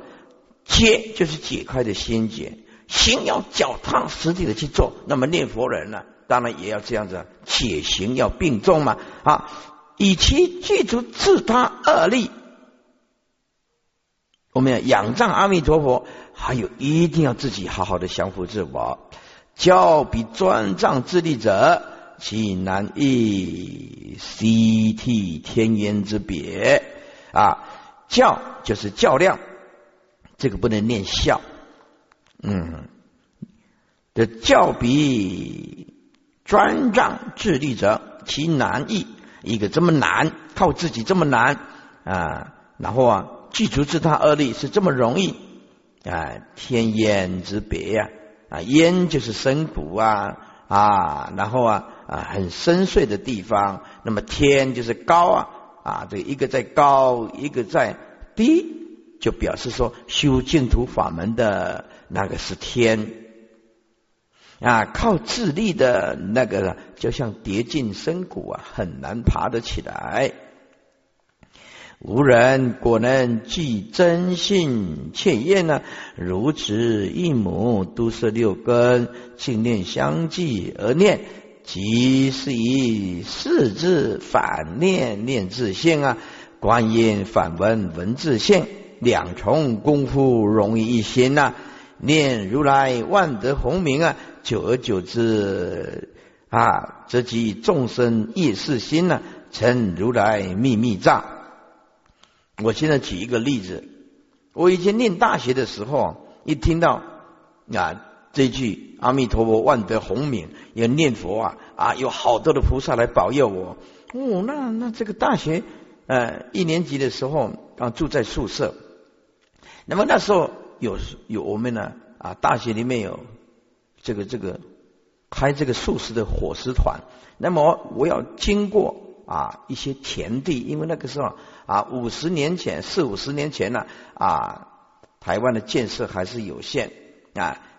解就是解开的心结，行要脚踏实地的去做。那么念佛人呢、啊，当然也要这样子，解行要并重嘛。啊，以其具足自他二力，我们要仰仗阿弥陀佛，还有一定要自己好好的降服自我。教比专障自利者，其难易悉替天渊之别啊！教就是较量，这个不能念笑，的教比专障自利者，其难易，一个这么难，靠自己这么难啊，然后啊，具足自他二力是这么容易啊，天渊之别呀、啊。啊，烟就是深谷啊，然后很深邃的地方。那么天就是高啊，这一个在高，一个在低，就表示说修净土法门的那个是天啊，靠自力的那个就像跌进深谷啊，很难爬得起来。无人果能具真信切验呢、啊？如此一母，都是六根净念相继而念，即是以识字反念，念自性啊，观音反闻，闻自性，两重功夫容易一心啊，念如来万德洪名啊，久而久之啊，则即众生业是心啊，成如来秘密藏。我现在举一个例子，我以前念大学的时候，一听到啊这句阿弥陀佛万德洪名，也念佛啊有好多的菩萨来保佑我。哦，那这个大学一年级的时候啊，住在宿舍，那么那时候有我们呢大学里面有这个开这个素食的伙食团，那么我要经过一些田地，因为那个时候四五十年前呢台湾的建设还是有限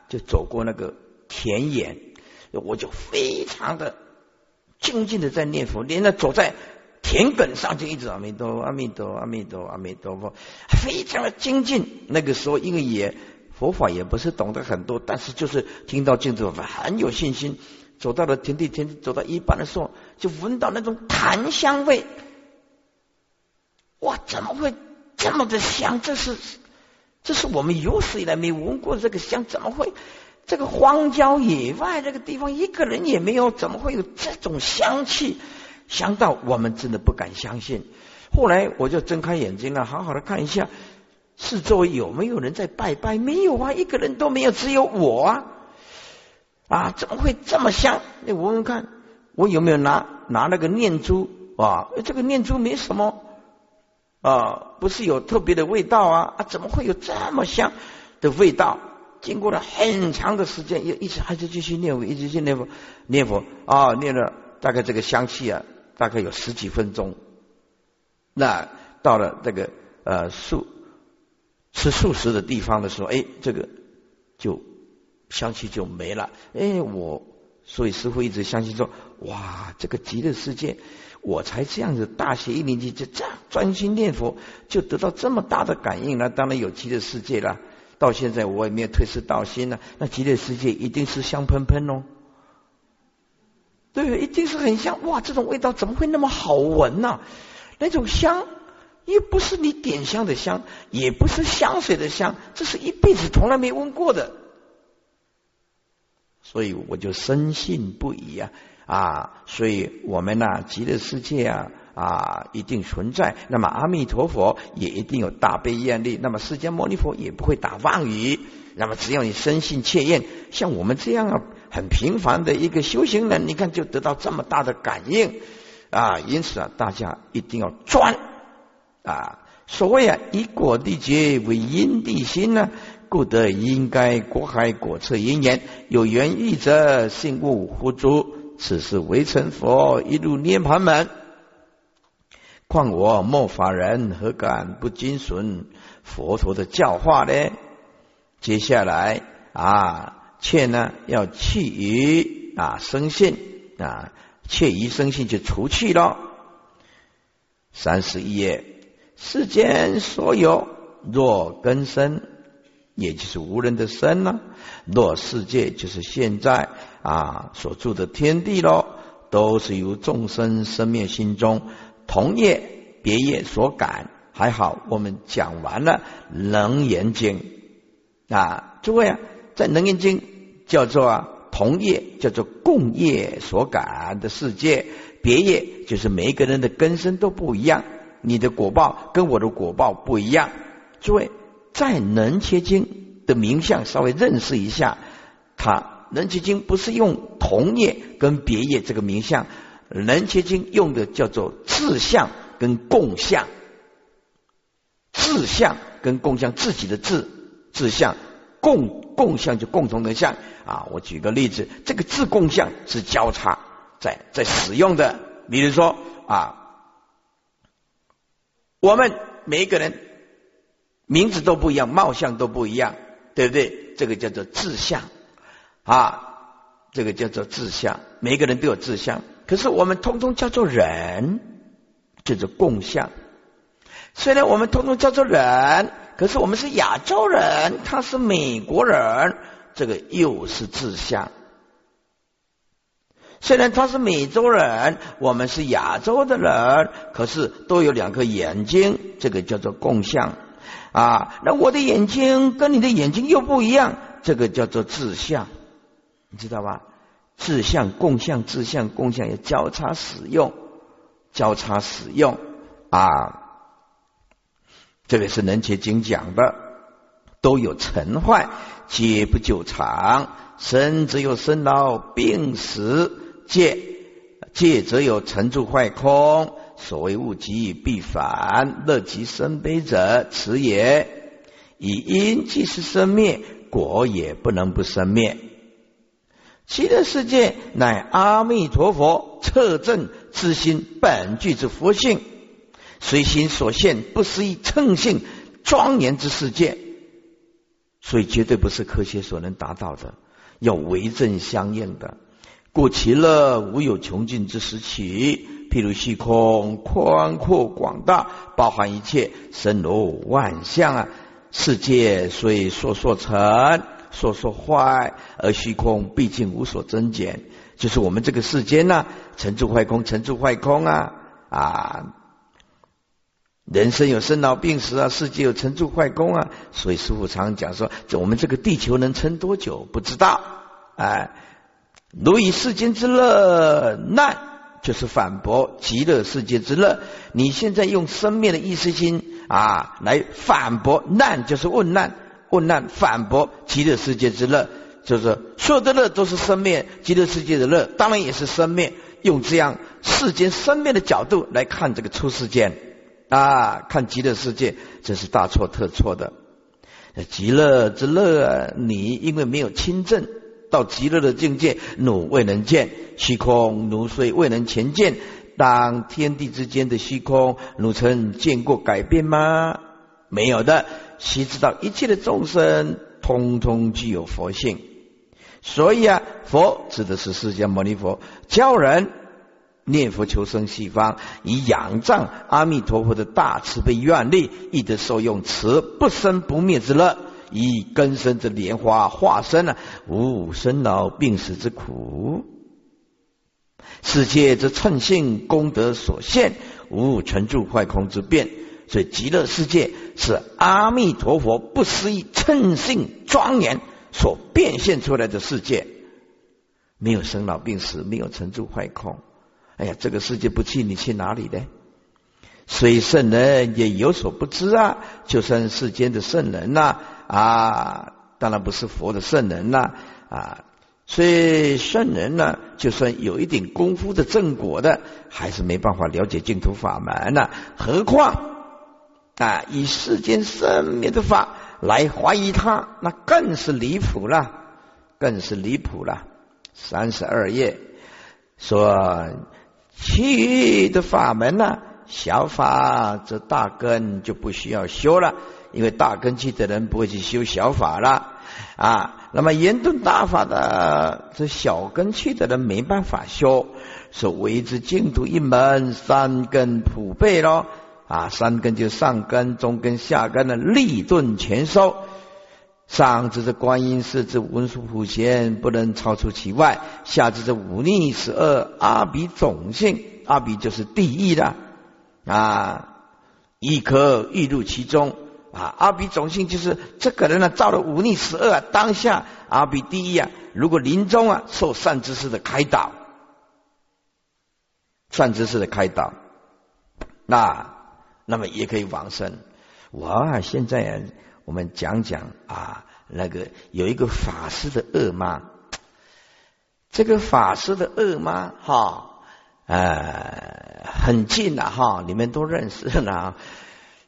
就走过那个田野，我就非常的静静的在念佛，连着走在田埂上就一直阿弥陀阿弥陀阿弥陀阿弥陀佛，非常的精进。那个时候因为也佛法也不是懂得很多，但是就是听到净土法很有信心。走到了田地，走到一半的时候，就闻到那种檀香味。哇，怎么会这么的香？这是我们有史以来没闻过的这个香，怎么会？这个荒郊野外这个地方，一个人也没有，怎么会有这种香气？想到我们真的不敢相信。后来我就睁开眼睛好好的看一下四周有没有人在拜拜，没有一个人都没有，只有我怎么会这么香？你闻闻看，我有没有拿那个念珠这个念珠没什么不是有特别的味道怎么会有这么香的味道？经过了很长的时间，也一直还是继续念佛，一直去念佛念了大概这个香气大概有十几分钟。那到了这个吃素食的地方的时候，这个就香气就没了。所以师父一直相信说，哇，这个极乐世界，我才这样子，大学一年级就这样专心念佛，就得到这么大的感应了，当然有极乐世界了。到现在我也没有退失道心呢、啊。那极乐世界一定是香喷喷哦，对，一定是很香哇！这种味道怎么会那么好闻呢、啊？那种香也不是你点香的香，也不是香水的香，这是一辈子从来没闻过的。所以我就深信不疑啊！啊，所以我们呐、啊，极乐世界啊。啊，一定存在。那么阿弥陀佛也一定有大悲愿力，那么释迦牟尼佛也不会打妄语。那么只要你深信切愿，像我们这样啊，很平凡的一个修行人，你看就得到这么大的感应啊！因此啊，大家一定要专啊！所谓啊，以果地觉为因地心呢、啊，故得应该果海果彻因缘，有缘遇者信悟护诸，此是为成佛一入涅盘门。况我末法人何敢不遵循佛陀的教化呢？接下来啊，切呢要弃于啊生信啊，弃于生信就除去了。31页，世间所有若根身，也就是无人的身呢、啊，若世界就是现在啊所住的天地咯，都是由众生生灭心中。同业别业所感。还好我们讲完了楞严经啊，诸位啊，在楞严经叫做啊同业，叫做共业所感的世界，别业就是每一个人的根身都不一样，你的果报跟我的果报不一样。诸位在楞伽经的名相稍微认识一下，它楞伽经不是用同业跟别业这个名相，楞伽经用的叫做自相跟共相，自相跟共相，自己的自相，共相就共同的相啊。我举个例子，这个自共相是交叉在使用的，比如说啊，我们每一个人名字都不一样，貌相都不一样，对不对？这个叫做自相啊，这个叫做自相，每一个人都有自相。可是我们通通叫做人，就是共相。虽然我们通通叫做人，可是我们是亚洲人，他是美国人，这个又是自相。虽然他是美洲人，我们是亚洲的人，可是都有两颗眼睛，这个叫做共相啊。那我的眼睛跟你的眼睛又不一样，这个叫做自相，你知道吧？自相共相，自相共相也交叉使用啊，这个是楞伽经讲的，都有尘坏，皆不久长。生则有生老病死，界则有成住坏空。所谓物极必反，乐极生悲者，此也。以因即是生灭，果也不能不生灭。极乐世界乃阿弥陀佛彻证之心本具之佛性，随心所现，不思议称性庄严之世界，所以绝对不是科学所能达到的，要为证相应的。故其乐无有穷尽之时起，譬如虚空宽阔广大，包含一切，身如万象啊。世界虽说成说坏，而虚空毕竟无所增减，就是我们这个世间呢、啊，成住坏空啊，人生有生老病死啊，世界有成住坏空啊。所以师父常讲说，我们这个地球能撑多久不知道啊。如以世间之乐难，就是反驳极乐世界之乐。你现在用生灭的意识心啊来反驳难，就是问难反驳极乐世界之乐，就是所有的乐都是生灭，极乐世界的乐当然也是生灭。用这样世间生灭的角度来看这个出世间啊，看极乐世界，真是大错特错的。极乐之乐，你因为没有亲证到极乐的境界，汝未能见虚空，汝虽未能前见，当天地之间的虚空，汝曾见过改变吗？没有的。须知道一切的众生通通具有佛性，所以啊，佛指的是释迦牟尼佛，教人念佛求生西方，以仰仗阿弥陀佛的大慈悲愿力，亦得受用此不生不灭之乐。以根生之莲花化身啊，无生老病死之苦；世界之称性功德所现，无成住坏空之变。所以极乐世界是阿弥陀佛不思议称性庄严所变现出来的世界，没有生老病死，没有成住坏空。哎呀，这个世界不去，你去哪里呢？所以圣人也有所不知啊，就算世间的圣人啊，当然不是佛的圣人啊，所以圣人呢，就算有一点功夫的正果的，还是没办法了解净土法门啊，何况以世间生灭的法来怀疑它，那更是离谱了，更是离谱了。32页说，其余的法门呢，小法则大根就不需要修了，因为大根器的人不会去修小法了那么圆顿大法的这小根器的人没办法修，所谓之净土一门三根普被咯三根就上根、中根、下根的立顿全收。上至这观音寺之文殊普贤不能超出其外，下至这忤逆12阿鼻种性，阿鼻就是地狱的亦可欲入其中阿鼻种性就是这个人造了忤逆12当下阿鼻地狱如果临终受善知识的开导，善知识的开导，那么也可以往生。现在我们讲讲那个有一个法师的恶妈，这个法师的恶妈很近你们都认识了。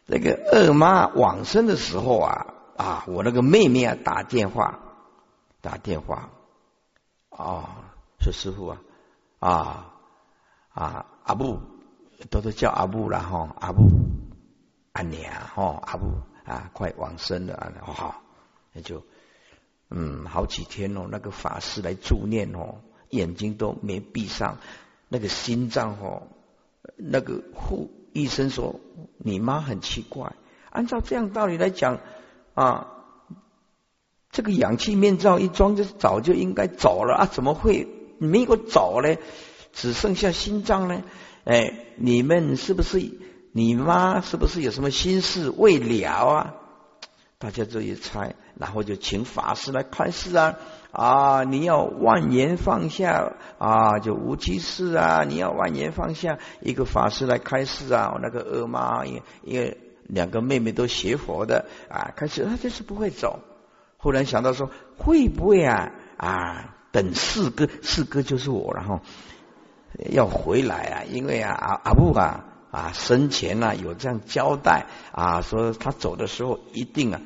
那个恶妈往生的时候我那个妹妹打电话说师父阿布都叫阿布啦阿布阿娘阿布快往生了那就好几天那个法师来助念眼睛都没闭上，那个心脏那个护医生说你妈很奇怪，按照这样道理来讲这个氧气面罩一装就早就应该走了怎么会没有走呢？只剩下心脏呢？你们是不是你妈是不是有什么心事未了大家这一猜，然后就请法师来开示你要万言放下就无其事你要万言放下，一个法师来开示我那个恶妈也两个妹妹都学佛的开始她就是不会走，忽然想到说会不会等四哥就是我然后要回来因为阿布生前有这样交代说他走的时候一定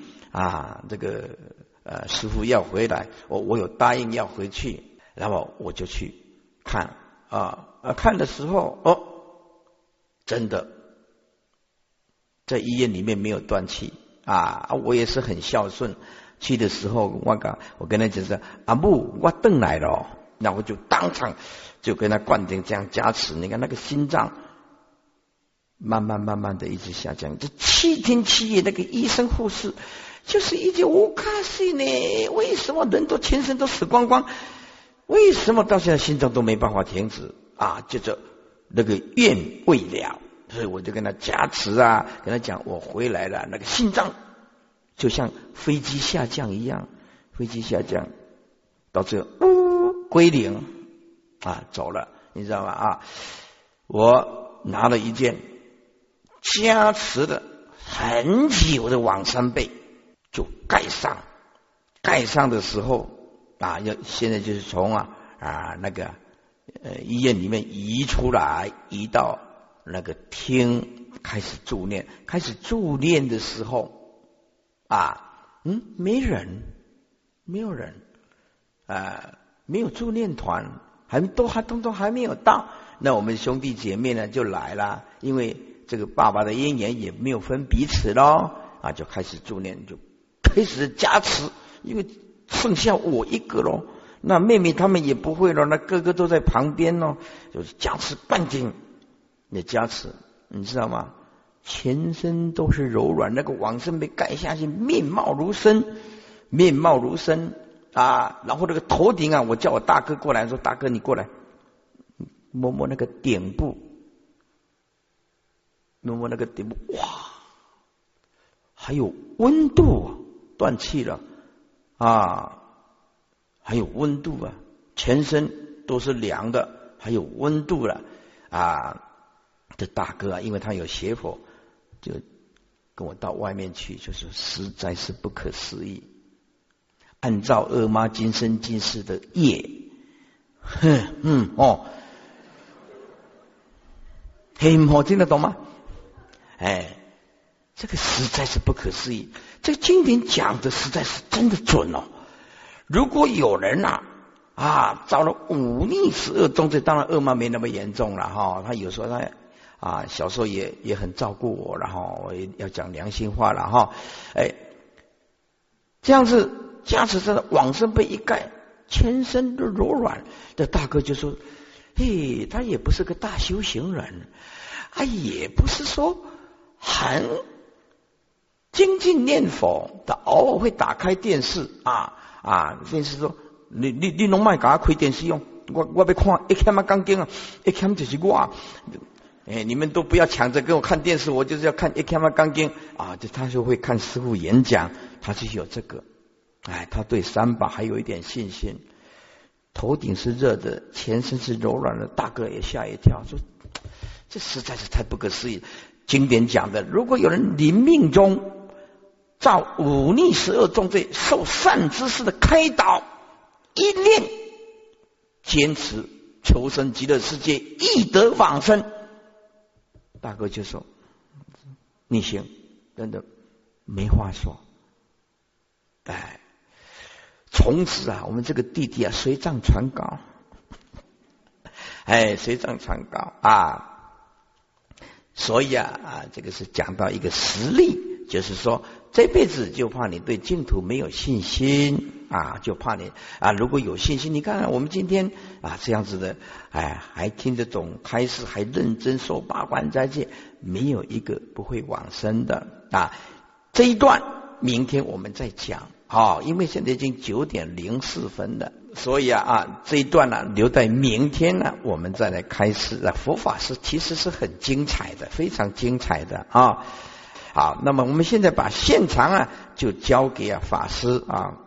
这个师父要回来，我有答应要回去，然后我就去看看的时候真的在医院里面没有断气我也是很孝顺，去的时候我跟他讲说阿布我回来了，然后就当场就跟他灌顶这样加持，你看那个心脏慢慢的一直下降，这7天7夜那个医生护士就是一直无可思呢，为什么人都全身都死光光，为什么到现在心脏都没办法停止就是那个愿未了，所以我就跟他加持跟他讲我回来了，那个心脏就像飞机下降一样，飞机下降到最后归零走了，你知道吗我拿了一件加持的很久的往生被就盖上的时候现在就是从那个医院里面移出来，移到那个厅开始助念的时候没有人没有助念团，通通还没有到，那我们兄弟姐妹呢就来了，因为这个爸爸的因缘也没有分彼此咯就开始助念，就开始加持，因为剩下我一个咯，那妹妹他们也不会咯，那哥哥都在旁边咯，就是加持半斤也加持，你知道吗？全身都是柔软，那个网身被盖下去，面貌如生啊！然后那个头顶啊，我叫我大哥过来，说大哥你过来摸摸那个顶部，哇，还有温度啊，断气了啊，还有温度啊，全身都是凉的，还有温度了啊！这大哥啊，因为他有邪火，就跟我到外面去，就是实在是不可思议。按照二妈今生今世的业，听得懂吗？哎，这个实在是不可思议，这个经典讲的实在是真的准哦。如果有人啊遭了五逆十恶重罪，当然恶妈没那么严重了哈，他有时候他啊小时候也很照顾我，然后我也要讲良心话了哈，哎，这样子加持这往生被一盖，全身都柔软的大哥就说，嘿，他也不是个大修行人，啊，也不是说很精进念佛的，偶尔会打开电视电视说你拢卖给他开电视用，我要看一看嘛钢筋啊，一看就是我，哎，你们都不要抢着给我看电视，我就是要看一看嘛钢筋啊，就他就会看师父演讲，他就有这个，哎，他对三宝还有一点信心。头顶是热的，全身是柔软的，大哥也吓一跳，说这实在是太不可思议。经典讲的，如果有人临命中造五逆十恶重罪，受善知识的开导，一念坚持求生极乐世界，易得往生。大哥就说你行，真的没话说。哎，从此啊，我们这个弟弟啊，水涨船高。哎，水涨船高啊！所以啊，这个是讲到一个实例，就是说这辈子就怕你对净土没有信心啊，就怕你啊，如果有信心，你看我们今天啊这样子的，哎，还听得懂开示，还认真守八关斋戒，没有一个不会往生的啊！这一段明天我们再讲。好，因为现在已经9:04了，所以这一段留在明天我们再来开始。佛法其实是很精彩的，非常精彩的啊。好，那么我们现在把现场就交给法师啊。